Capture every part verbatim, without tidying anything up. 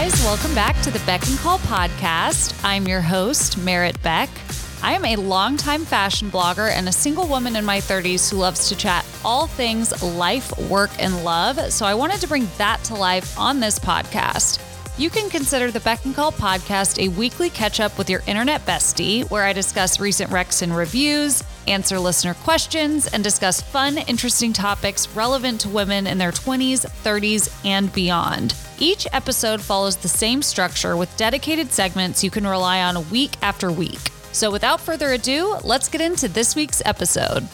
guys. Welcome back to the Beck and Call podcast. I'm your host, Merritt Beck. I am a longtime fashion blogger and a single woman in my thirties who loves to chat all things life, work, and love. So I wanted to bring that to life on this podcast. You can consider the Beck and Call podcast a weekly catch-up with your internet bestie, where I discuss recent recs and reviews, answer listener questions, and discuss fun, interesting topics relevant to women in their twenties, thirties, and beyond. Each episode follows the same structure with dedicated segments you can rely on week after week. So without further ado, let's get into this week's episode.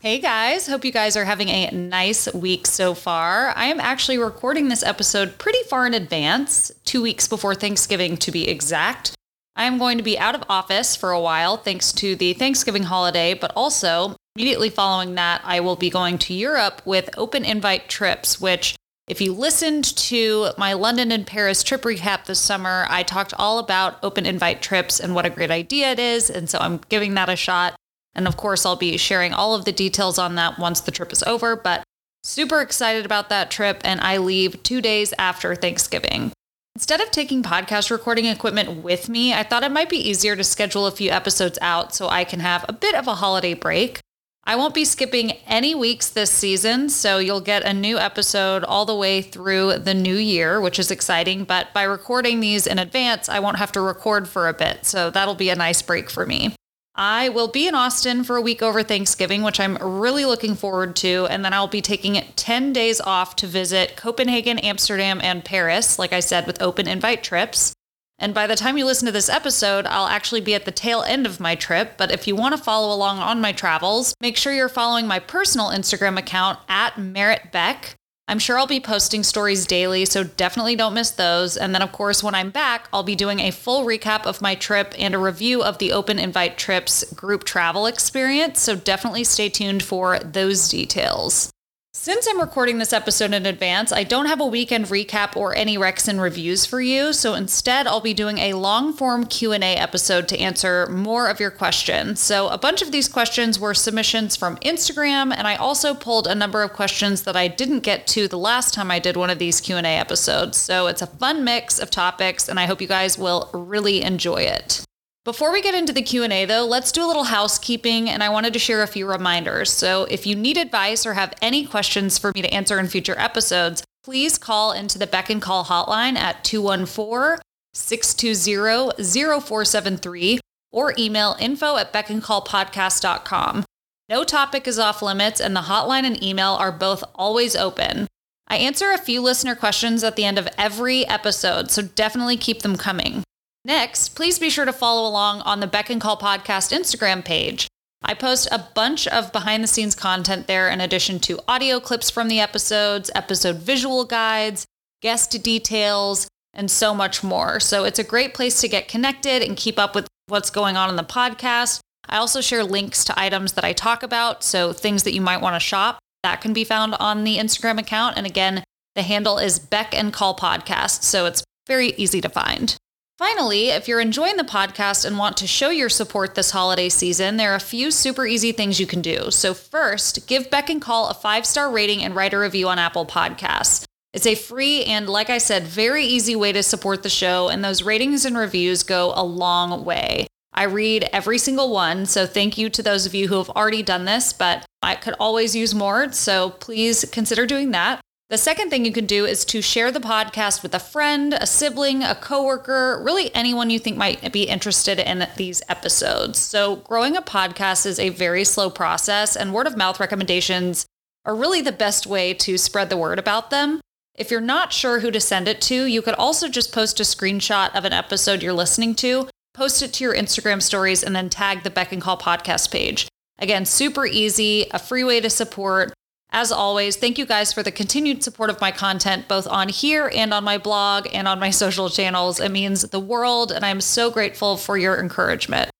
Hey guys, hope you guys are having a nice week so far. I am actually recording this episode pretty far in advance, two weeks before Thanksgiving to be exact. I am going to be out of office for a while thanks to the Thanksgiving holiday, but also immediately following that, I will be going to Europe with Open Invite Trips, which if you listened to my London and Paris trip recap this summer, I talked all about Open Invite Trips and what a great idea it is. And so I'm giving that a shot. And of course, I'll be sharing all of the details on that once the trip is over, but super excited about that trip. And I leave two days after Thanksgiving. Instead of taking podcast recording equipment with me, I thought it might be easier to schedule a few episodes out so I can have a bit of a holiday break. I won't be skipping any weeks this season, so you'll get a new episode all the way through the new year, which is exciting. But by recording these in advance, I won't have to record for a bit, so that'll be a nice break for me. I will be in Austin for a week over Thanksgiving, which I'm really looking forward to, and then I'll be taking ten days off to visit Copenhagen, Amsterdam, and Paris, like I said, with Open Invite Trips. And by the time you listen to this episode, I'll actually be at the tail end of my trip. But if you want to follow along on my travels, make sure you're following my personal Instagram account at Merritt Beck. I'm sure I'll be posting stories daily, so definitely don't miss those. And then, of course, when I'm back, I'll be doing a full recap of my trip and a review of the Open Invite Trips group travel experience. So definitely stay tuned for those details. Since I'm recording this episode in advance, I don't have a weekend recap or any recs and reviews for you, so instead I'll be doing a long-form Q and A episode to answer more of your questions. So a bunch of these questions were submissions from Instagram, and I also pulled a number of questions that I didn't get to the last time I did one of these Q and A episodes. So it's a fun mix of topics, and I hope you guys will really enjoy it. Before we get into the Q and A though, let's do a little housekeeping, and I wanted to share a few reminders. So if you need advice or have any questions for me to answer in future episodes, please call into the Beck and Call hotline at two one four, six two zero, zero four seven three or email info at beckandcallpodcast dot com. No topic is off limits, and the hotline and email are both always open. I answer a few listener questions at the end of every episode, so definitely keep them coming. Next, please be sure to follow along on the Beck and Call podcast Instagram page. I post a bunch of behind-the-scenes content there in addition to audio clips from the episodes, episode visual guides, guest details, and so much more. So it's a great place to get connected and keep up with what's going on in the podcast. I also share links to items that I talk about, so things that you might want to shop. That can be found on the Instagram account. And again, the handle is Beck and Call Podcast, so it's very easy to find. Finally, if you're enjoying the podcast and want to show your support this holiday season, there are a few super easy things you can do. So first, give Beck and Call a five-star rating and write a review on Apple Podcasts. It's a free and, like I said, very easy way to support the show, and those ratings and reviews go a long way. I read every single one, so thank you to those of you who have already done this, but I could always use more, so please consider doing that. The second thing you can do is to share the podcast with a friend, a sibling, a coworker, really anyone you think might be interested in these episodes. So growing a podcast is a very slow process, and word of mouth recommendations are really the best way to spread the word about them. If you're not sure who to send it to, you could also just post a screenshot of an episode you're listening to, post it to your Instagram stories, and then tag the Beck and Call podcast page. Again, super easy, a free way to support. As always, thank you guys for the continued support of my content, both on here and on my blog and on my social channels. It means the world, and I'm so grateful for your encouragement.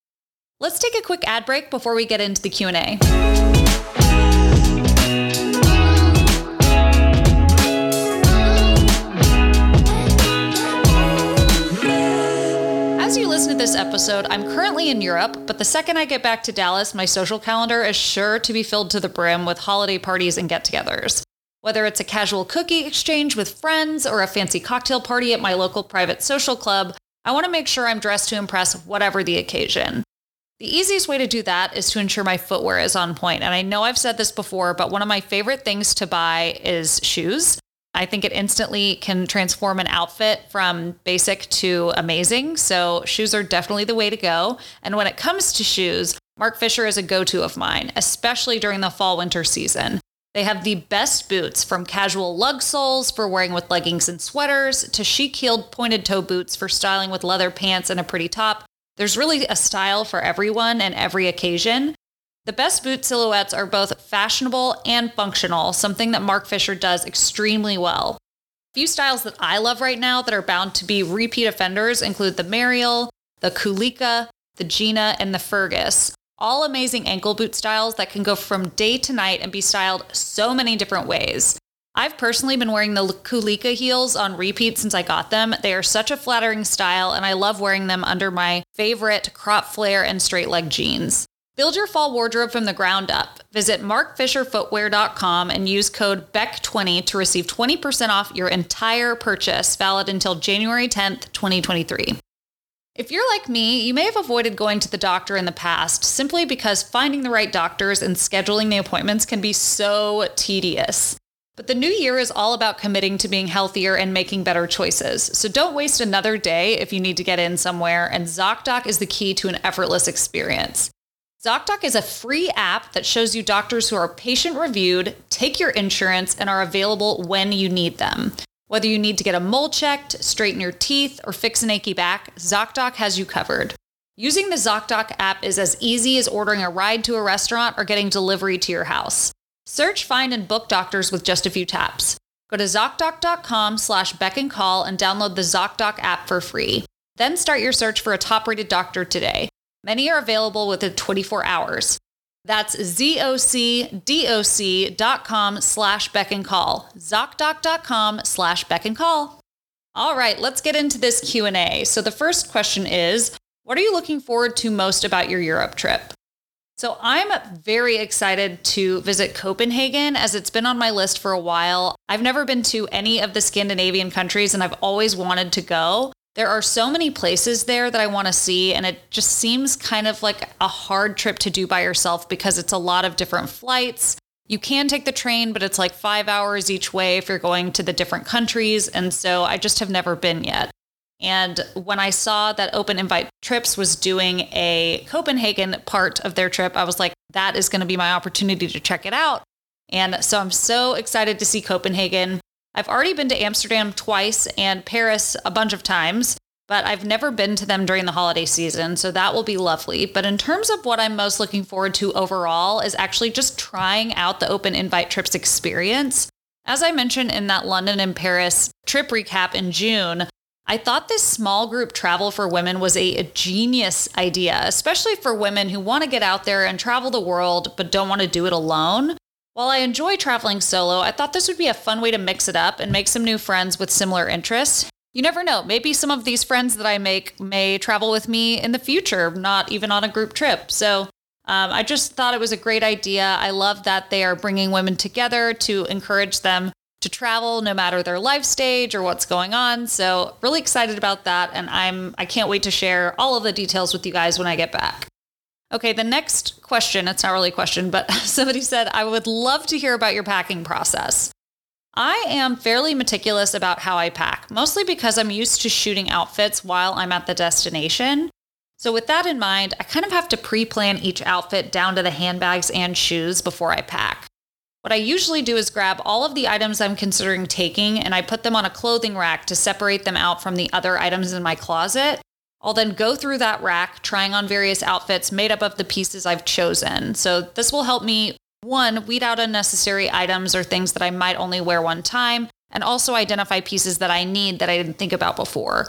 Let's take a quick ad break before we get into the Q and A. As you listen to this episode, I'm currently in Europe, but the second I get back to Dallas, my social calendar is sure to be filled to the brim with holiday parties and get-togethers. Whether it's a casual cookie exchange with friends or a fancy cocktail party at my local private social club, I want to make sure I'm dressed to impress whatever the occasion. The easiest way to do that is to ensure my footwear is on point. And I know I've said this before, but one of my favorite things to buy is shoes. I think it instantly can transform an outfit from basic to amazing. So shoes are definitely the way to go. And when it comes to shoes, Marc Fisher is a go-to of mine, especially during the fall-winter season. They have the best boots, from casual lug soles for wearing with leggings and sweaters to chic-heeled pointed-toe boots for styling with leather pants and a pretty top. There's really a style for everyone and every occasion. The best boot silhouettes are both fashionable and functional, something that Marc Fisher does extremely well. A few styles that I love right now that are bound to be repeat offenders include the Mariel, the Kulika, the Gina, and the Fergus. All amazing ankle boot styles that can go from day to night and be styled so many different ways. I've personally been wearing the Kulika heels on repeat since I got them. They are such a flattering style, and I love wearing them under my favorite crop flare and straight leg jeans. Build your fall wardrobe from the ground up. Visit marc fisher footwear dot com and use code B E C K twenty to receive twenty percent off your entire purchase, valid until January tenth, twenty twenty-three. If you're like me, you may have avoided going to the doctor in the past simply because finding the right doctors and scheduling the appointments can be so tedious. But the new year is all about committing to being healthier and making better choices. So don't waste another day if you need to get in somewhere, and Zocdoc is the key to an effortless experience. Zocdoc is a free app that shows you doctors who are patient-reviewed, take your insurance, and are available when you need them. Whether you need to get a mole checked, straighten your teeth, or fix an achy back, Zocdoc has you covered. Using the Zocdoc app is as easy as ordering a ride to a restaurant or getting delivery to your house. Search, find, and book doctors with just a few taps. Go to Zocdoc.com slash Beck and Call and download the Zocdoc app for free. Then start your search for a top-rated doctor today. Many are available within twenty-four hours. That's zocdoc.com slash beck and call. Zocdoc.com slash beck and call. All right, let's get into this Q and A. So the first question is, what are you looking forward to most about your Europe trip? So I'm very excited to visit Copenhagen, as it's been on my list for a while. I've never been to any of the Scandinavian countries, and I've always wanted to go. There are so many places there that I want to see, and it just seems kind of like a hard trip to do by yourself because it's a lot of different flights. You can take the train, but it's like five hours each way if you're going to the different countries, and so I just have never been yet. And when I saw that Open Invite Trips was doing a Copenhagen part of their trip, I was like, that is going to be my opportunity to check it out. And so I'm so excited to see Copenhagen. I've already been to Amsterdam twice and Paris a bunch of times, but I've never been to them during the holiday season, so that will be lovely. But in terms of what I'm most looking forward to overall is actually just trying out the Open Invite Trips experience. As I mentioned in that London and Paris trip recap in June, I thought this small group travel for women was a genius idea, especially for women who want to get out there and travel the world but don't want to do it alone. While I enjoy traveling solo, I thought this would be a fun way to mix it up and make some new friends with similar interests. You never know, maybe some of these friends that I make may travel with me in the future, not even on a group trip. So um, I just thought it was a great idea. I love that they are bringing women together to encourage them to travel no matter their life stage or what's going on. So really excited about that. And I'm, I can't wait to share all of the details with you guys when I get back. Okay, the next question, it's not really a question, but somebody said, I would love to hear about your packing process. I am fairly meticulous about how I pack, mostly because I'm used to shooting outfits while I'm at the destination. So with that in mind, I kind of have to pre-plan each outfit down to the handbags and shoes before I pack. What I usually do is grab all of the items I'm considering taking, and I put them on a clothing rack to separate them out from the other items in my closet. I'll then go through that rack, trying on various outfits made up of the pieces I've chosen. So this will help me, one, weed out unnecessary items or things that I might only wear one time, and also identify pieces that I need that I didn't think about before.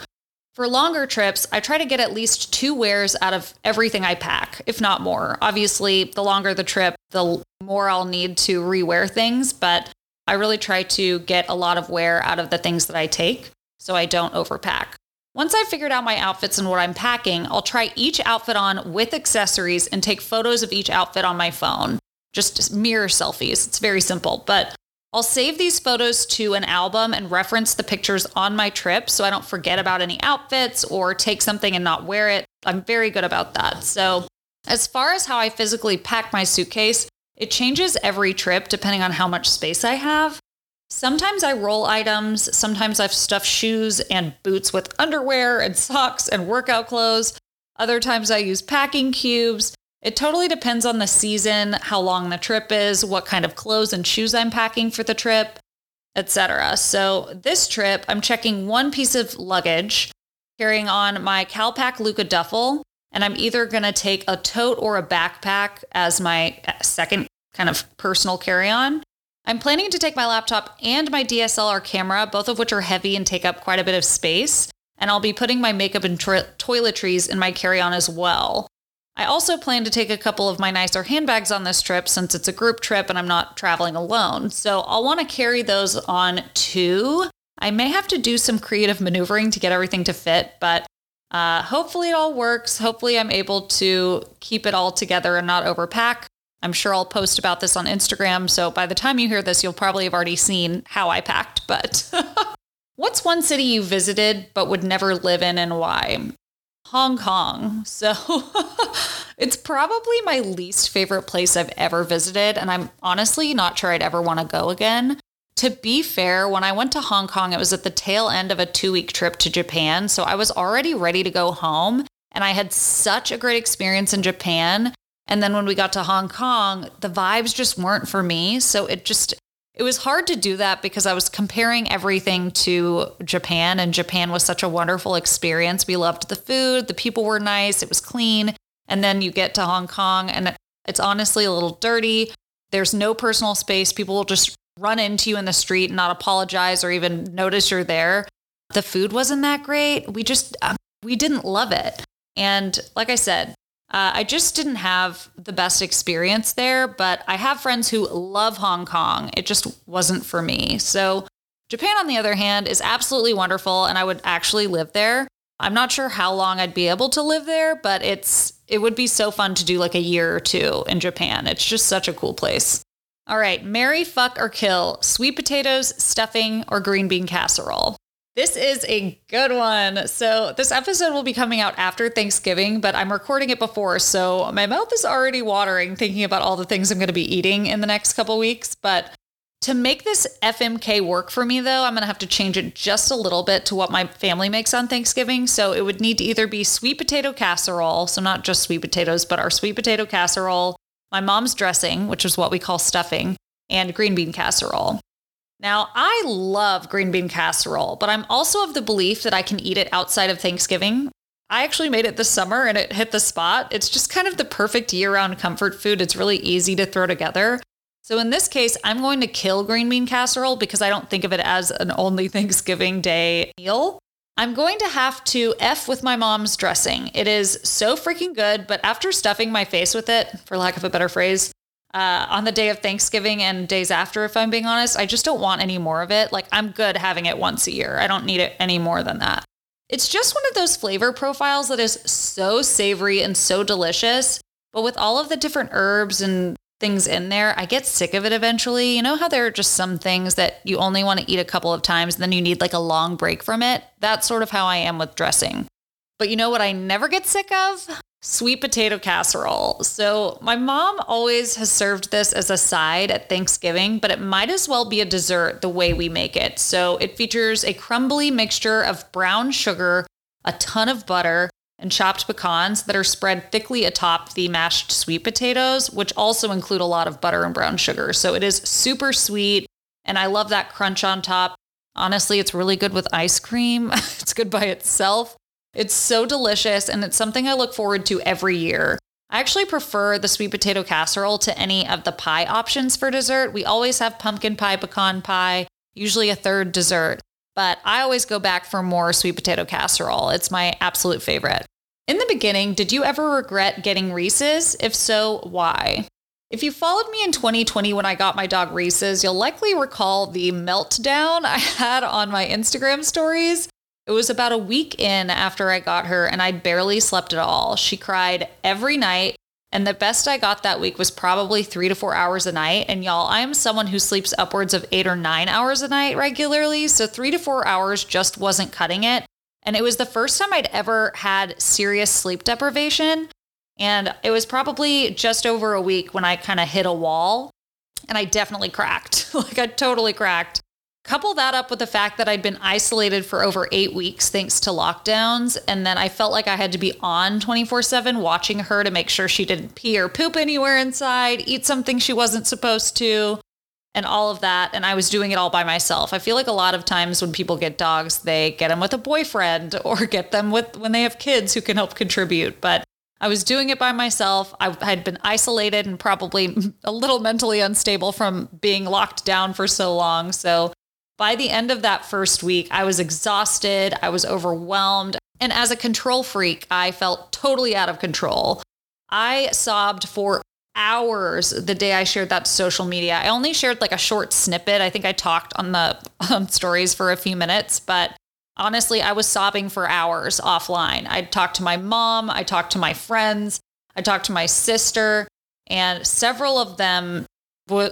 For longer trips, I try to get at least two wears out of everything I pack, if not more. Obviously, the longer the trip, the more I'll need to rewear things, but I really try to get a lot of wear out of the things that I take so I don't overpack. Once I've figured out my outfits and what I'm packing, I'll try each outfit on with accessories and take photos of each outfit on my phone. Just mirror selfies. It's very simple. But I'll save these photos to an album and reference the pictures on my trip so I don't forget about any outfits or take something and not wear it. I'm very good about that. So as far as how I physically pack my suitcase, it changes every trip depending on how much space I have. Sometimes I roll items. Sometimes I've stuffed shoes and boots with underwear and socks and workout clothes. Other times I use packing cubes. It totally depends on the season, how long the trip is, what kind of clothes and shoes I'm packing for the trip, et cetera. So this trip, I'm checking one piece of luggage, carrying on my CalPAC Luca duffel, and I'm either going to take a tote or a backpack as my second kind of personal carry-on. I'm planning to take my laptop and my D S L R camera, both of which are heavy and take up quite a bit of space, and I'll be putting my makeup and to- toiletries in my carry-on as well. I also plan to take a couple of my nicer handbags on this trip since it's a group trip and I'm not traveling alone. So I'll want to carry those on too. I may have to do some creative maneuvering to get everything to fit, but uh, hopefully it all works. Hopefully I'm able to keep it all together and not overpack. I'm sure I'll post about this on Instagram. So by the time you hear this, you'll probably have already seen how I packed, but what's one city you visited but would never live in and why? Hong Kong. So it's probably my least favorite place I've ever visited. And I'm honestly not sure I'd ever want to go again. To be fair, when I went to Hong Kong, it was at the tail end of a two week trip to Japan. So I was already ready to go home. And I had such a great experience in Japan. And then when we got to Hong Kong, the vibes just weren't for me. So it just, it was hard to do that because I was comparing everything to Japan, and Japan was such a wonderful experience. We loved the food, the people were nice, it was clean. And then you get to Hong Kong and it's honestly a little dirty. There's no personal space. People will just run into you in the street and not apologize or even notice you're there. The food wasn't that great. We just, um, we didn't love it. And like I said, Uh, I just didn't have the best experience there, but I have friends who love Hong Kong. It just wasn't for me. So Japan, on the other hand, is absolutely wonderful, and I would actually live there. I'm not sure how long I'd be able to live there, but it's it would be so fun to do like a year or two in Japan. It's just such a cool place. All right, marry, fuck, or kill: sweet potatoes, stuffing, or green bean casserole. This is a good one. So this episode will be coming out after Thanksgiving, but I'm recording it before. So my mouth is already watering thinking about all the things I'm going to be eating in the next couple weeks. But to make this F M K work for me, though, I'm going to have to change it just a little bit to what my family makes on Thanksgiving. So it would need to either be sweet potato casserole. So not just sweet potatoes, but our sweet potato casserole, my mom's dressing, which is what we call stuffing, and green bean casserole. Now, I love green bean casserole, but I'm also of the belief that I can eat it outside of Thanksgiving. I actually made it this summer and it hit the spot. It's just kind of the perfect year-round comfort food. It's really easy to throw together. So in this case, I'm going to kill green bean casserole because I don't think of it as an only Thanksgiving Day meal. I'm going to have to F with my mom's dressing. It is so freaking good, but after stuffing my face with it, for lack of a better phrase, Uh, on the day of Thanksgiving and days after, if I'm being honest, I just don't want any more of it. Like, I'm good having it once a year. I don't need it any more than that. It's just one of those flavor profiles that is so savory and so delicious. But with all of the different herbs and things in there, I get sick of it eventually. You know how there are just some things that you only want to eat a couple of times and then you need like a long break from it? That's sort of how I am with dressing. But you know what I never get sick of? Sweet potato casserole. So my mom always has served this as a side at Thanksgiving, but it might as well be a dessert the way we make it. So it features a crumbly mixture of brown sugar, a ton of butter, and chopped pecans that are spread thickly atop the mashed sweet potatoes, which also include a lot of butter and brown sugar. So it is super sweet, and I love that crunch on top. Honestly, it's really good with ice cream. It's good by itself. It's so delicious, and it's something I look forward to every year. I actually prefer the sweet potato casserole to any of the pie options for dessert. We always have pumpkin pie, pecan pie, usually a third dessert, but I always go back for more sweet potato casserole. It's my absolute favorite. In the beginning, did you ever regret getting Reese's? If so, why? If you followed me in twenty twenty when I got my dog Reese's, you'll likely recall the meltdown I had on my Instagram stories. It was about a week in after I got her, and I barely slept at all. She cried every night, And the best I got that week was probably three to four hours a night. And y'all, I am someone who sleeps upwards of eight or nine hours a night regularly. So three to four hours just wasn't cutting it. And it was the first time I'd ever had serious sleep deprivation. And it was probably just over a week when I kind of hit a wall. And I definitely cracked. Like I totally cracked. Couple that up with the fact that I'd been isolated for over eight weeks thanks to lockdowns. And then I felt like I had to be on twenty-four seven watching her to make sure she didn't pee or poop anywhere inside, eat something she wasn't supposed to, and all of that. And I was doing it all by myself. I feel like a lot of times when people get dogs, they get them with a boyfriend or get them with when they have kids who can help contribute. But I was doing it by myself. I had been isolated and probably a little mentally unstable from being locked down for so long. So by the end of that first week, I was exhausted, I was overwhelmed, and as a control freak, I felt totally out of control. I sobbed for hours the day I shared that to social media. I only shared like a short snippet. I think I talked on the um, stories for a few minutes, but honestly, I was sobbing for hours offline. I talked to my mom, I talked to my friends, I talked to my sister, and several of them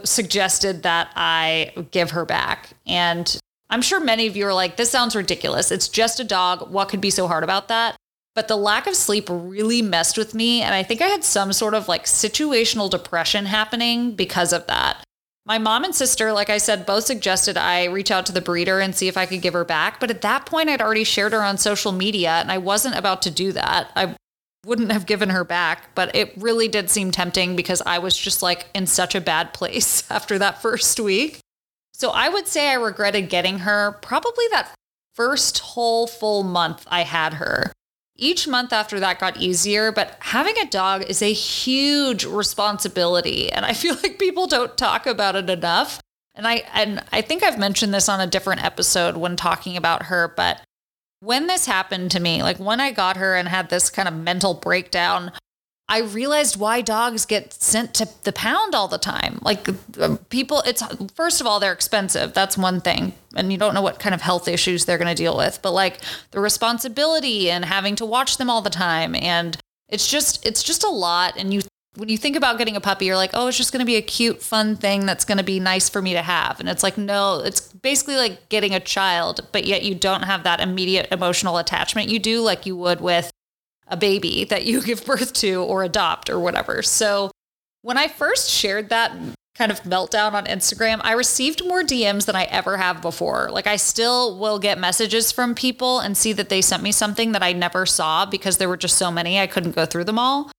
suggested that I give her back. And I'm sure many of you are like, this sounds ridiculous. It's just a dog. What could be so hard about that? But the lack of sleep really messed with me. And I think I had some sort of like situational depression happening because of that. My mom and sister, like I said, both suggested I reach out to the breeder and see if I could give her back. But at that point, I'd already shared her on social media and I wasn't about to do that. I wouldn't have given her back, but it really did seem tempting because I was just like in such a bad place after that first week. So I would say I regretted getting her probably that first whole full month I had her. Each month after that got easier, but having a dog is a huge responsibility. And I feel like people don't talk about it enough. And I, and I think I've mentioned this on a different episode when talking about her, but when this happened to me, like when I got her and had this kind of mental breakdown, I realized why dogs get sent to the pound all the time. Like people, it's, first of all, they're expensive. That's one thing. And you don't know what kind of health issues they're going to deal with, but like the responsibility and having to watch them all the time. And it's just, it's just a lot. And you, when you think about getting a puppy, you're like, oh, it's just going to be a cute, fun thing that's going to be nice for me to have. And it's like, no, it's basically like getting a child, but yet you don't have that immediate emotional attachment you do like you would with a baby that you give birth to or adopt or whatever. So when I first shared that kind of meltdown on Instagram, I received more D Ms than I ever have before. Like I still will get messages from people and see that they sent me something that I never saw because there were just so many, I couldn't go through them all.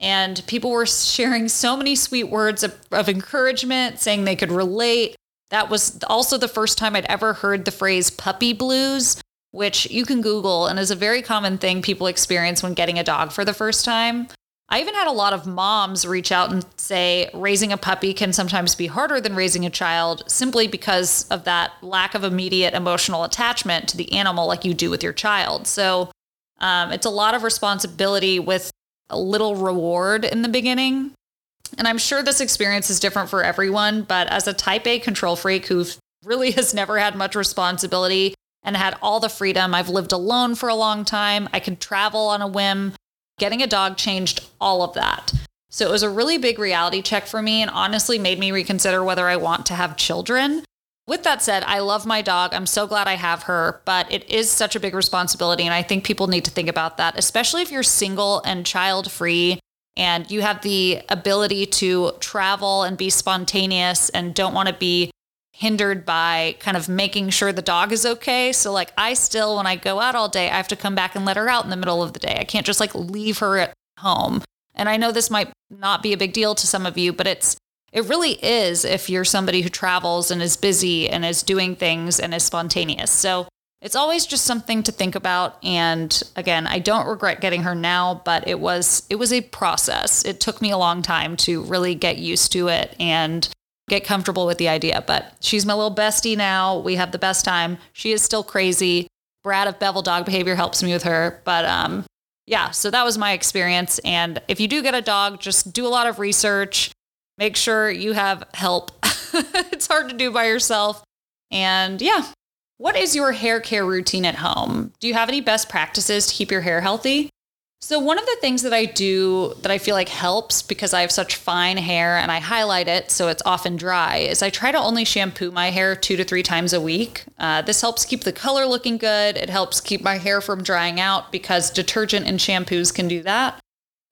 And people were sharing so many sweet words of, of encouragement, saying they could relate. That was also the first time I'd ever heard the phrase puppy blues, which you can Google and is a very common thing people experience when getting a dog for the first time. I even had a lot of moms reach out and say raising a puppy can sometimes be harder than raising a child simply because of that lack of immediate emotional attachment to the animal like you do with your child. So um, it's a lot of responsibility with a little reward in the beginning. And I'm sure this experience is different for everyone, but as a type A control freak who really has never had much responsibility and had all the freedom, I've lived alone for a long time, I could travel on a whim, getting a dog changed all of that. So it was a really big reality check for me and honestly made me reconsider whether I want to have children. With that said, I love my dog. I'm so glad I have her, but it is such a big responsibility. And I think people need to think about that, especially if you're single and child-free and you have the ability to travel and be spontaneous and don't want to be hindered by kind of making sure the dog is okay. So like I still, when I go out all day, I have to come back and let her out in the middle of the day. I can't just like leave her at home. And I know this might not be a big deal to some of you, but it's, it really is if you're somebody who travels and is busy and is doing things and is spontaneous. So it's always just something to think about. And again, I don't regret getting her now, but it was, it was a process. It took me a long time to really get used to it and get comfortable with the idea, but she's my little bestie now. We have the best time. She is still crazy. Brad of Bevel Dog Behavior helps me with her, but um, yeah, so that was my experience. And if you do get a dog, just do a lot of research, make sure you have help. It's hard to do by yourself. And yeah, what is your hair care routine at home? Do you have any best practices to keep your hair healthy? So one of the things that I do that I feel like helps, because I have such fine hair and I highlight it so it's often dry, is I try to only shampoo my hair two to three times a week. Uh, this helps keep the color looking good. It helps keep my hair from drying out because detergent and shampoos can do that.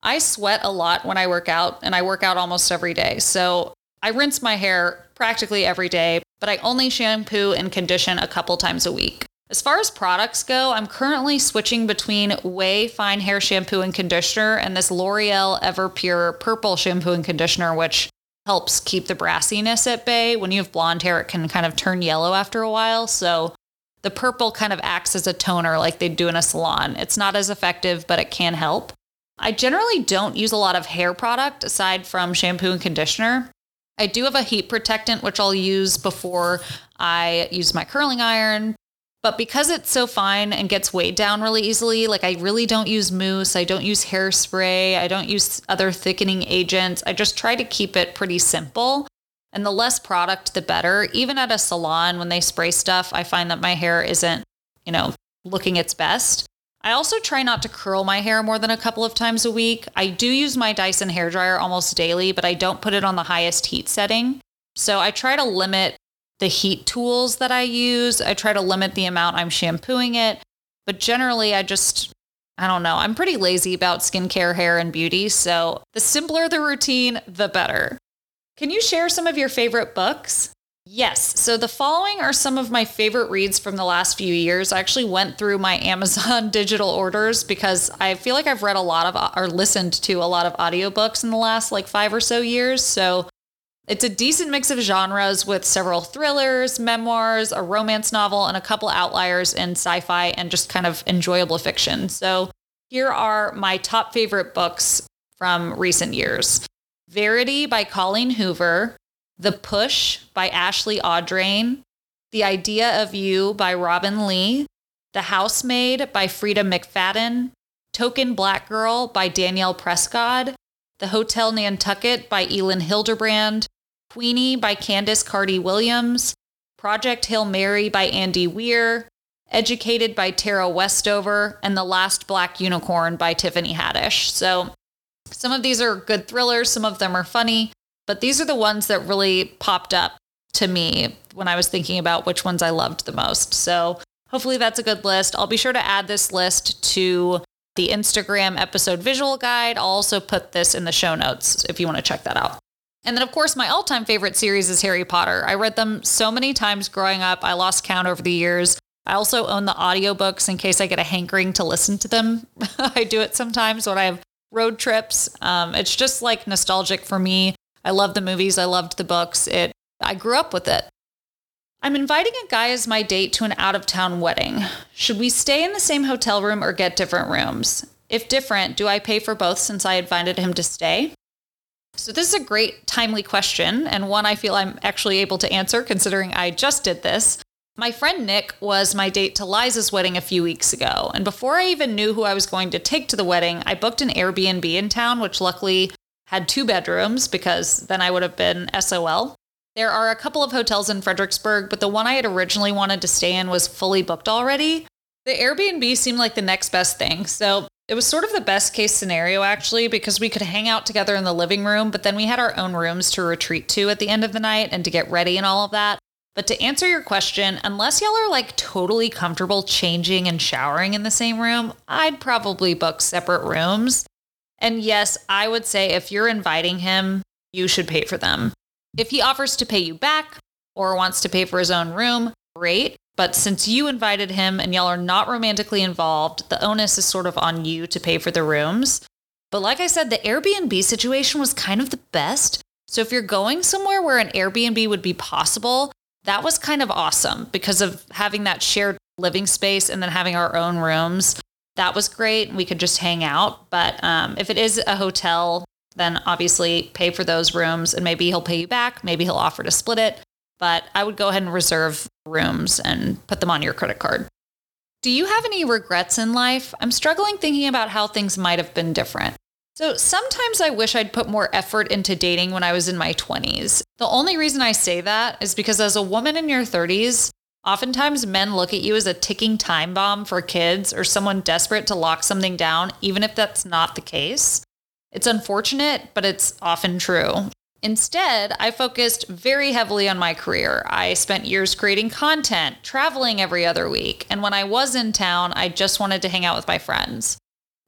I sweat a lot when I work out, and I work out almost every day. So I rinse my hair practically every day, but I only shampoo and condition a couple times a week. As far as products go, I'm currently switching between Way Fine Hair shampoo and conditioner and this L'Oreal Ever Pure purple shampoo and conditioner, which helps keep the brassiness at bay. When you have blonde hair, it can kind of turn yellow after a while. So the purple kind of acts as a toner like they do in a salon. It's not as effective, but it can help. I generally don't use a lot of hair product aside from shampoo and conditioner. I do have a heat protectant, which I'll use before I use my curling iron. But because it's so fine and gets weighed down really easily, like I really don't use mousse, I don't use hairspray, I don't use other thickening agents. I just try to keep it pretty simple. And the less product, the better. Even at a salon, when they spray stuff, I find that my hair isn't, you know, looking its best. I also try not to curl my hair more than a couple of times a week. I do use my Dyson hairdryer almost daily, but I don't put it on the highest heat setting. So I try to limit the heat tools that I use. I try to limit the amount I'm shampooing it. But generally, I just, I don't know, I'm pretty lazy about skincare, hair, and beauty. So the simpler the routine, the better. Can you share some of your favorite books? Yes. So the following are some of my favorite reads from the last few years. I actually went through my Amazon digital orders because I feel like I've read a lot of or listened to a lot of audiobooks in the last like five or so years. So it's a decent mix of genres with several thrillers, memoirs, a romance novel, and a couple outliers in sci-fi and just kind of enjoyable fiction. So here are my top favorite books from recent years. Verity by Colleen Hoover, The Push by Ashley Audrain, The Idea of You by Robin Lee, The Housemaid by Freida McFadden, Token Black Girl by Danielle Prescod, The Hotel Nantucket by Elin Hilderbrand, Queenie by Candice Carty-Williams, Project Hail Mary by Andy Weir, Educated by Tara Westover, and The Last Black Unicorn by Tiffany Haddish. So some of these are good thrillers, some of them are funny, but these are the ones that really popped up to me when I was thinking about which ones I loved the most. So hopefully that's a good list. I'll be sure to add this list to the Instagram episode visual guide. I'll also put this in the show notes if you want to check that out. And then, of course, my all-time favorite series is Harry Potter. I read them so many times growing up. I lost count over the years. I also own the audiobooks in case I get a hankering to listen to them. I do it sometimes when I have road trips. Um, it's just like nostalgic for me. I love the movies. I loved the books. It. I grew up with it. I'm inviting a guy as my date to an out-of-town wedding. Should we stay in the same hotel room or get different rooms? If different, do I pay for both since I invited him to stay? So this is a great timely question, and one I feel I'm actually able to answer considering I just did this. My friend Nick was my date to Liza's wedding a few weeks ago, and before I even knew who I was going to take to the wedding, I booked an Airbnb in town, which luckily had two bedrooms because then I would have been S O L. There are a couple of hotels in Fredericksburg, but the one I had originally wanted to stay in was fully booked already. The Airbnb seemed like the next best thing. So it was sort of the best case scenario, actually, because we could hang out together in the living room, but then we had our own rooms to retreat to at the end of the night and to get ready and all of that. But to answer your question, unless y'all are like totally comfortable changing and showering in the same room, I'd probably book separate rooms. And yes, I would say if you're inviting him, you should pay for them. If he offers to pay you back or wants to pay for his own room, great. But since you invited him and y'all are not romantically involved, the onus is sort of on you to pay for the rooms. But like I said, the Airbnb situation was kind of the best. So if you're going somewhere where an Airbnb would be possible, that was kind of awesome because of having that shared living space and then having our own rooms. That was great. We could just hang out. But um, if it is a hotel, then obviously pay for those rooms and maybe he'll pay you back. Maybe he'll offer to split it, but I would go ahead and reserve rooms and put them on your credit card. Do you have any regrets in life? I'm struggling thinking about how things might have been different. So sometimes I wish I'd put more effort into dating when I was in my twenties. The only reason I say that is because as a woman in your thirties, Oftentimes, men look at you as a ticking time bomb for kids or someone desperate to lock something down, even if that's not the case. It's unfortunate, but it's often true. Instead, I focused very heavily on my career. I spent years creating content, traveling every other week, and when I was in town, I just wanted to hang out with my friends.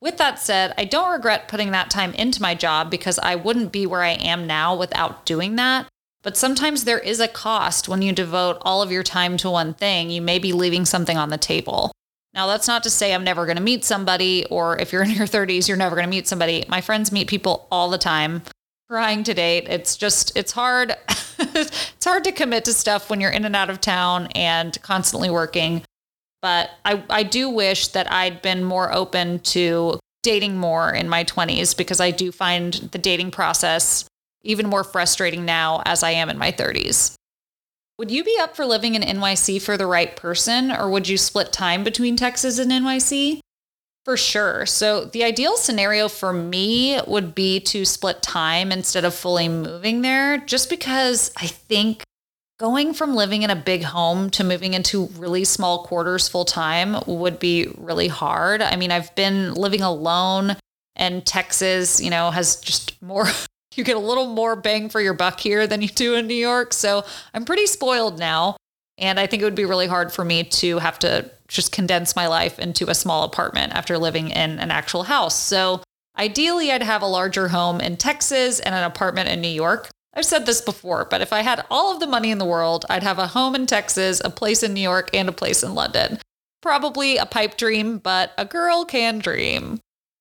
With that said, I don't regret putting that time into my job because I wouldn't be where I am now without doing that. But sometimes there is a cost when you devote all of your time to one thing. You may be leaving something on the table. Now, that's not to say I'm never going to meet somebody, or if you're in your thirties, you're never going to meet somebody. My friends meet people all the time, trying to date. It's just, it's hard. It's hard to commit to stuff when you're in and out of town and constantly working. But I, I do wish that I'd been more open to dating more in my twenties, because I do find the dating process even more frustrating now as I am in my thirties. Would you be up for living in N Y C for the right person, or would you split time between Texas and N Y C? For sure. So the ideal scenario for me would be to split time instead of fully moving there, just because I think going from living in a big home to moving into really small quarters full time would be really hard. I mean, I've been living alone, and Texas, you know, has just more... You get a little more bang for your buck here than you do in New York. So I'm pretty spoiled now. And I think it would be really hard for me to have to just condense my life into a small apartment after living in an actual house. So ideally, I'd have a larger home in Texas and an apartment in New York. I've said this before, but if I had all of the money in the world, I'd have a home in Texas, a place in New York, and a place in London. Probably a pipe dream, but a girl can dream.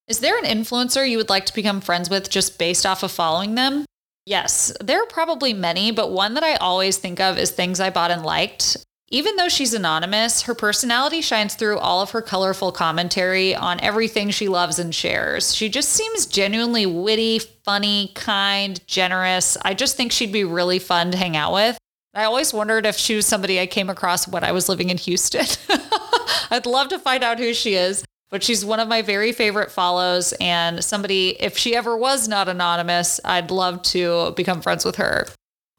Is there an influencer you would like to become friends with just based off of following them? Yes, there are probably many, but one that I always think of is Things I Bought and Liked. Even though she's anonymous, her personality shines through all of her colorful commentary on everything she loves and shares. She just seems genuinely witty, funny, kind, generous. I just think she'd be really fun to hang out with. I always wondered if she was somebody I came across when I was living in Houston. I'd love to find out who she is. But she's one of my very favorite follows, and somebody, if she ever was not anonymous, I'd love to become friends with her.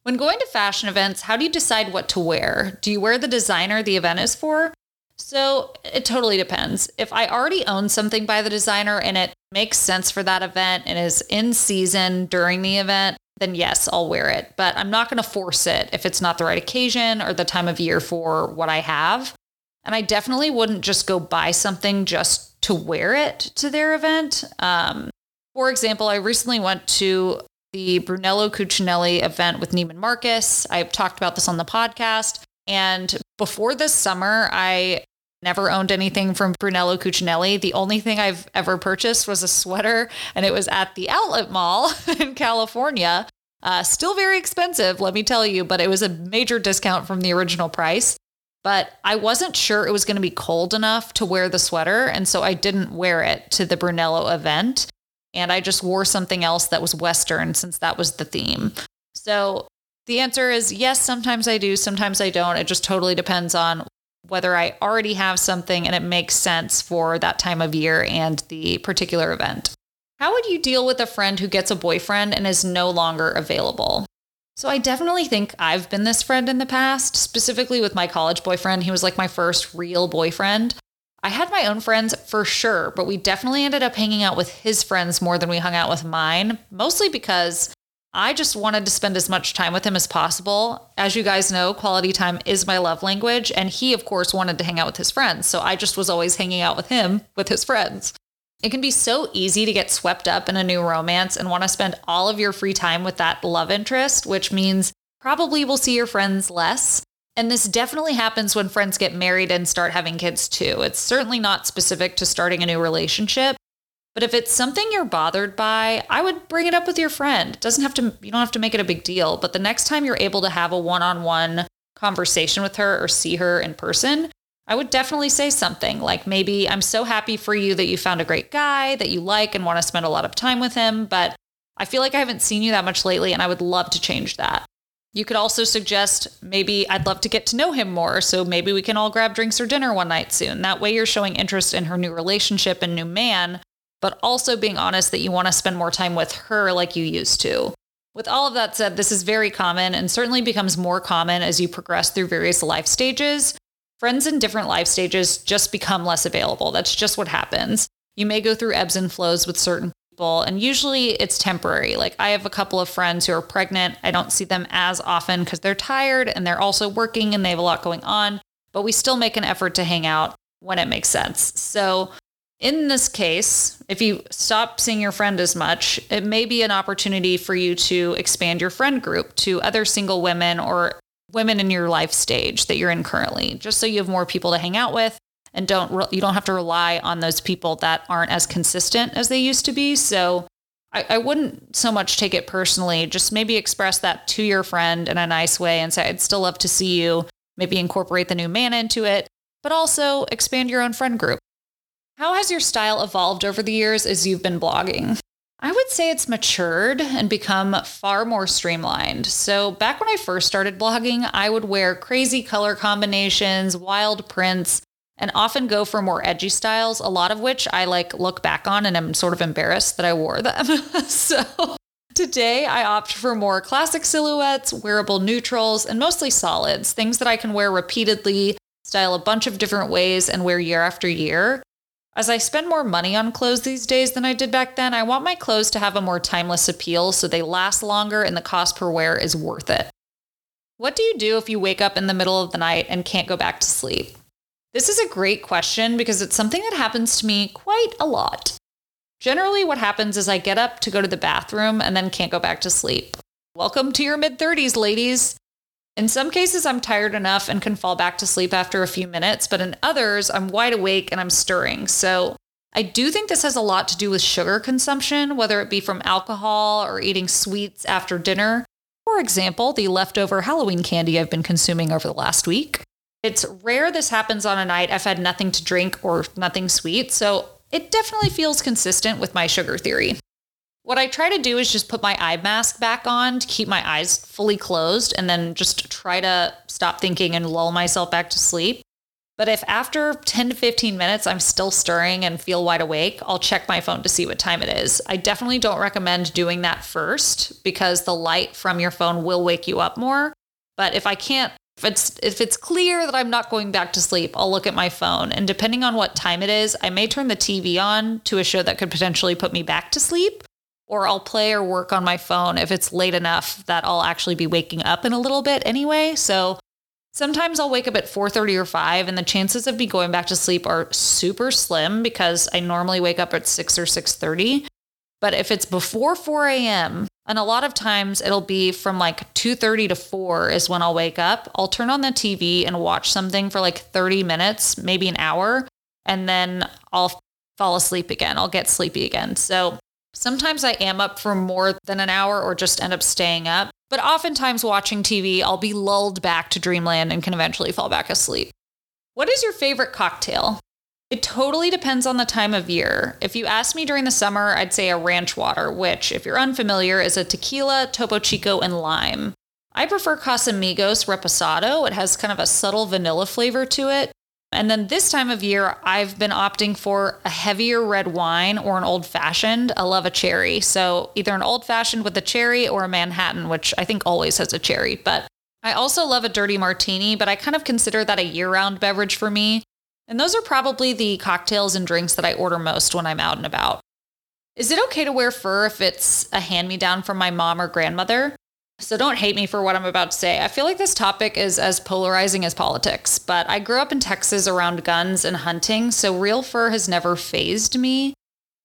When going to fashion events, how do you decide what to wear? Do you wear the designer the event is for? So it totally depends. If I already own something by the designer and it makes sense for that event and is in season during the event, then yes, I'll wear it. But I'm not going to force it if it's not the right occasion or the time of year for what I have. And I definitely wouldn't just go buy something just to wear it to their event. Um, for example, I recently went to the Brunello Cucinelli event with Neiman Marcus. I've talked about this on the podcast. And before this summer, I never owned anything from Brunello Cucinelli. The only thing I've ever purchased was a sweater, and it was at the outlet mall in California. Uh, still very expensive, let me tell you, but it was a major discount from the original price. But I wasn't sure it was going to be cold enough to wear the sweater, and so I didn't wear it to the Brunello event. And I just wore something else that was Western, since that was the theme. So the answer is yes, sometimes I do, sometimes I don't. It just totally depends on whether I already have something and it makes sense for that time of year and the particular event. How would you deal with a friend who gets a boyfriend and is no longer available? So I definitely think I've been this friend in the past, specifically with my college boyfriend. He was like my first real boyfriend. I had my own friends for sure, but we definitely ended up hanging out with his friends more than we hung out with mine, mostly because I just wanted to spend as much time with him as possible. As you guys know, quality time is my love language, and he, of course, wanted to hang out with his friends. So I just was always hanging out with him with his friends. It can be so easy to get swept up in a new romance and want to spend all of your free time with that love interest, which means probably will see your friends less. And this definitely happens when friends get married and start having kids too. It's certainly not specific to starting a new relationship, but if it's something you're bothered by, I would bring it up with your friend. It doesn't have to, you don't have to make it a big deal, but the next time you're able to have a one-on-one conversation with her or see her in person, I would definitely say something like, maybe, I'm so happy for you that you found a great guy that you like and want to spend a lot of time with him, but I feel like I haven't seen you that much lately and I would love to change that. You could also suggest, maybe I'd love to get to know him more, so maybe we can all grab drinks or dinner one night soon. That way you're showing interest in her new relationship and new man, but also being honest that you want to spend more time with her like you used to. With all of that said, this is very common and certainly becomes more common as you progress through various life stages. Friends in different life stages just become less available. That's just what happens. You may go through ebbs and flows with certain people, and usually it's temporary. Like, I have a couple of friends who are pregnant. I don't see them as often because they're tired and they're also working and they have a lot going on, but we still make an effort to hang out when it makes sense. So in this case, if you stop seeing your friend as much, it may be an opportunity for you to expand your friend group to other single women or women in your life stage that you're in currently, just so you have more people to hang out with and don't re- you don't have to rely on those people that aren't as consistent as they used to be. So I, I wouldn't so much take it personally. Just maybe express that to your friend in a nice way and say, I'd still love to see you, maybe incorporate the new man into it, but also expand your own friend group. How has your style evolved over the years as you've been blogging? I would say it's matured and become far more streamlined. So back when I first started blogging, I would wear crazy color combinations, wild prints, and often go for more edgy styles, a lot of which I like look back on and I'm sort of embarrassed that I wore them. So today I opt for more classic silhouettes, wearable neutrals, and mostly solids, things that I can wear repeatedly, style a bunch of different ways, and wear year after year. As I spend more money on clothes these days than I did back then, I want my clothes to have a more timeless appeal so they last longer and the cost per wear is worth it. What do you do if you wake up in the middle of the night and can't go back to sleep? This is a great question because it's something that happens to me quite a lot. Generally, what happens is I get up to go to the bathroom and then can't go back to sleep. Welcome to your mid-thirties, ladies. In some cases, I'm tired enough and can fall back to sleep after a few minutes, but in others, I'm wide awake and I'm stirring. So I do think this has a lot to do with sugar consumption, whether it be from alcohol or eating sweets after dinner. For example, the leftover Halloween candy I've been consuming over the last week. It's rare this happens on a night I've had nothing to drink or nothing sweet, so it definitely feels consistent with my sugar theory. What I try to do is just put my eye mask back on to keep my eyes fully closed and then just try to stop thinking and lull myself back to sleep. But if after ten to fifteen minutes I'm still stirring and feel wide awake, I'll check my phone to see what time it is. I definitely don't recommend doing that first because the light from your phone will wake you up more. But if I can't, if it's, if it's clear that I'm not going back to sleep, I'll look at my phone. And depending on what time it is, I may turn the T V on to a show that could potentially put me back to sleep. Or I'll play or work on my phone if it's late enough that I'll actually be waking up in a little bit anyway. So sometimes I'll wake up at four thirty or five, and the chances of me going back to sleep are super slim because I normally wake up at six or six thirty. But if it's before four a.m., and a lot of times it'll be from like two thirty to four is when I'll wake up, I'll turn on the T V and watch something for like thirty minutes, maybe an hour, and then I'll fall asleep again. I'll get sleepy again. So sometimes I am up for more than an hour or just end up staying up, but oftentimes watching T V, I'll be lulled back to dreamland and can eventually fall back asleep. What is your favorite cocktail? It totally depends on the time of year. If you ask me during the summer, I'd say a ranch water, which, if you're unfamiliar, is a tequila, Topo Chico, and lime. I prefer Casamigos Reposado. It has kind of a subtle vanilla flavor to it. And then this time of year, I've been opting for a heavier red wine or an old fashioned. I love a cherry. So either an old fashioned with a cherry or a Manhattan, which I think always has a cherry. But I also love a dirty martini, but I kind of consider that a year-round beverage for me. And those are probably the cocktails and drinks that I order most when I'm out and about. Is it okay to wear fur if it's a hand-me-down from my mom or grandmother? So don't hate me for what I'm about to say. I feel like this topic is as polarizing as politics, but I grew up in Texas around guns and hunting, so real fur has never fazed me.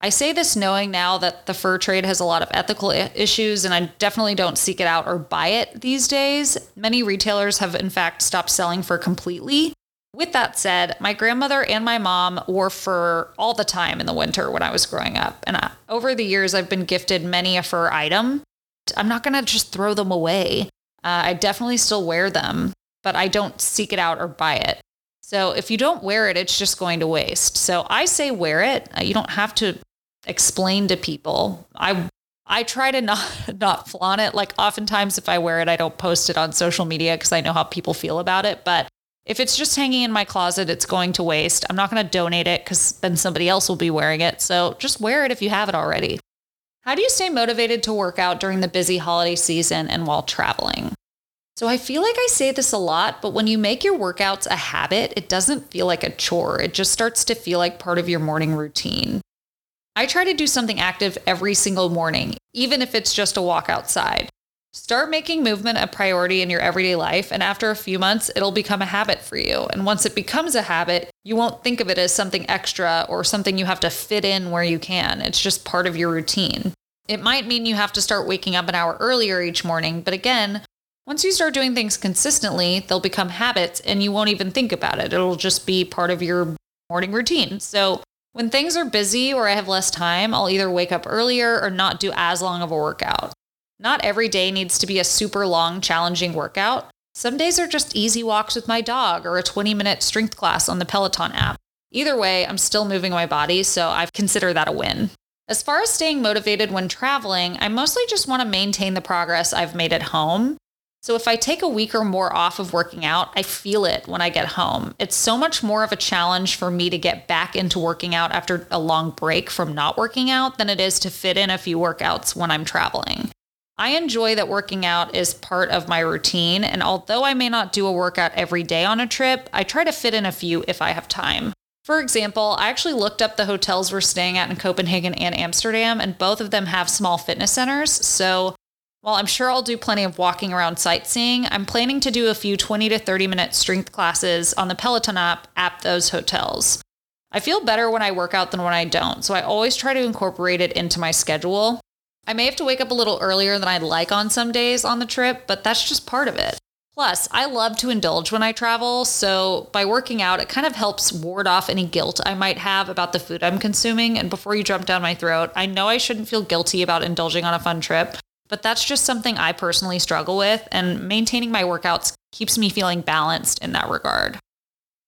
I say this knowing now that the fur trade has a lot of ethical issues, and I definitely don't seek it out or buy it these days. Many retailers have, in fact, stopped selling fur completely. With that said, my grandmother and my mom wore fur all the time in the winter when I was growing up, and I, over the years, I've been gifted many a fur item. I'm not going to just throw them away. Uh, I definitely still wear them, but I don't seek it out or buy it. So if you don't wear it, it's just going to waste. So I say wear it. You don't have to explain to people. I I try to not, not flaunt it. Like, oftentimes if I wear it, I don't post it on social media because I know how people feel about it. But if it's just hanging in my closet, it's going to waste. I'm not going to donate it because then somebody else will be wearing it. So just wear it if you have it already. How do you stay motivated to work out during the busy holiday season and while traveling? So I feel like I say this a lot, but when you make your workouts a habit, it doesn't feel like a chore. It just starts to feel like part of your morning routine. I try to do something active every single morning, even if it's just a walk outside. Start making movement a priority in your everyday life, and after a few months, it'll become a habit for you. And once it becomes a habit, you won't think of it as something extra or something you have to fit in where you can. It's just part of your routine. It might mean you have to start waking up an hour earlier each morning, but again, once you start doing things consistently, they'll become habits and you won't even think about it. It'll just be part of your morning routine. So when things are busy or I have less time, I'll either wake up earlier or not do as long of a workout. Not every day needs to be a super long, challenging workout. Some days are just easy walks with my dog or a twenty minute strength class on the Peloton app. Either way, I'm still moving my body, so I consider that a win. As far as staying motivated when traveling, I mostly just want to maintain the progress I've made at home. So if I take a week or more off of working out, I feel it when I get home. It's so much more of a challenge for me to get back into working out after a long break from not working out than it is to fit in a few workouts when I'm traveling. I enjoy that working out is part of my routine, and although I may not do a workout every day on a trip, I try to fit in a few if I have time. For example, I actually looked up the hotels we're staying at in Copenhagen and Amsterdam, and both of them have small fitness centers, so while I'm sure I'll do plenty of walking around sightseeing, I'm planning to do a few twenty to thirty minute strength classes on the Peloton app at those hotels. I feel better when I work out than when I don't, so I always try to incorporate it into my schedule. I may have to wake up a little earlier than I'd like on some days on the trip, but that's just part of it. Plus, I love to indulge when I travel, so by working out, it kind of helps ward off any guilt I might have about the food I'm consuming. And before you jump down my throat, I know I shouldn't feel guilty about indulging on a fun trip, but that's just something I personally struggle with, and maintaining my workouts keeps me feeling balanced in that regard.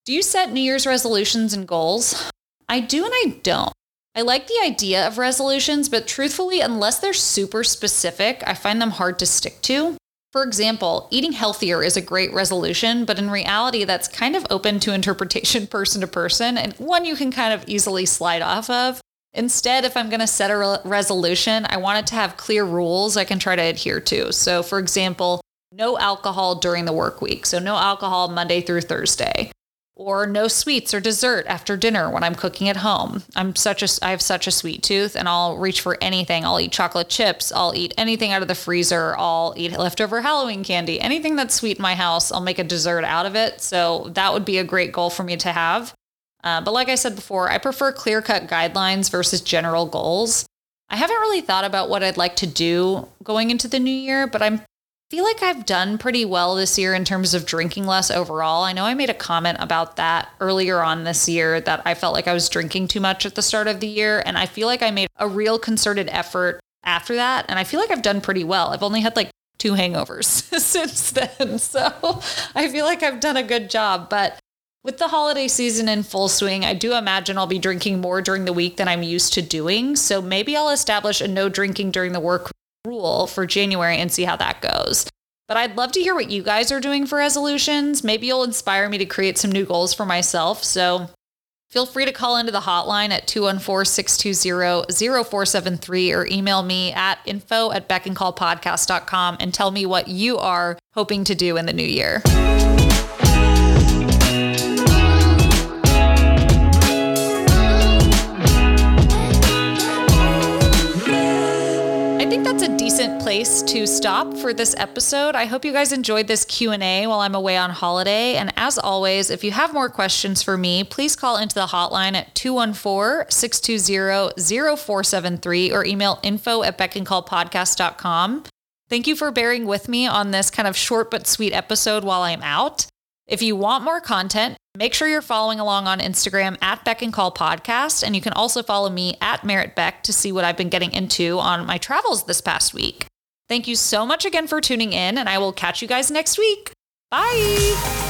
Do you set New Year's resolutions and goals? I do and I don't. I like the idea of resolutions, but truthfully, unless they're super specific, I find them hard to stick to. For example, eating healthier is a great resolution, but in reality, that's kind of open to interpretation person to person, and one you can kind of easily slide off of. Instead, if I'm going to set a re- resolution, I want it to have clear rules I can try to adhere to. So for example, no alcohol during the work week. So no alcohol Monday through Thursday. Or no sweets or dessert after dinner when I'm cooking at home. I'm such a, I have such a sweet tooth, and I'll reach for anything. I'll eat chocolate chips. I'll eat anything out of the freezer. I'll eat leftover Halloween candy. Anything that's sweet in my house, I'll make a dessert out of it. So that would be a great goal for me to have. Uh, but like I said before, I prefer clear-cut guidelines versus general goals. I haven't really thought about what I'd like to do going into the new year, but I'm I feel like I've done pretty well this year in terms of drinking less overall. I know I made a comment about that earlier on this year that I felt like I was drinking too much at the start of the year. And I feel like I made a real concerted effort after that. And I feel like I've done pretty well. I've only had like two hangovers since then. So I feel like I've done a good job. But with the holiday season in full swing, I do imagine I'll be drinking more during the week than I'm used to doing. So maybe I'll establish a no drinking during the work rule for January and see how that goes. But I'd love to hear what you guys are doing for resolutions. Maybe you'll inspire me to create some new goals for myself. So feel free to call into the hotline at two one four, six two zero, zero four seven three or email me at info at beckandcallpodcast.com and tell me what you are hoping to do in the new year. Place to stop for this episode. I hope you guys enjoyed this Q and A while I'm away on holiday. And as always, if you have more questions for me, please call into the hotline at two one four, six two zero, zero four seven three or email info at beckandcallpodcast.com. Thank you for bearing with me on this kind of short but sweet episode while I'm out. If you want more content, make sure you're following along on Instagram at Beck and Call Podcast, and you can also follow me at Merritt Beck to see what I've been getting into on my travels this past week. Thank you so much again for tuning in, and I will catch you guys next week. Bye!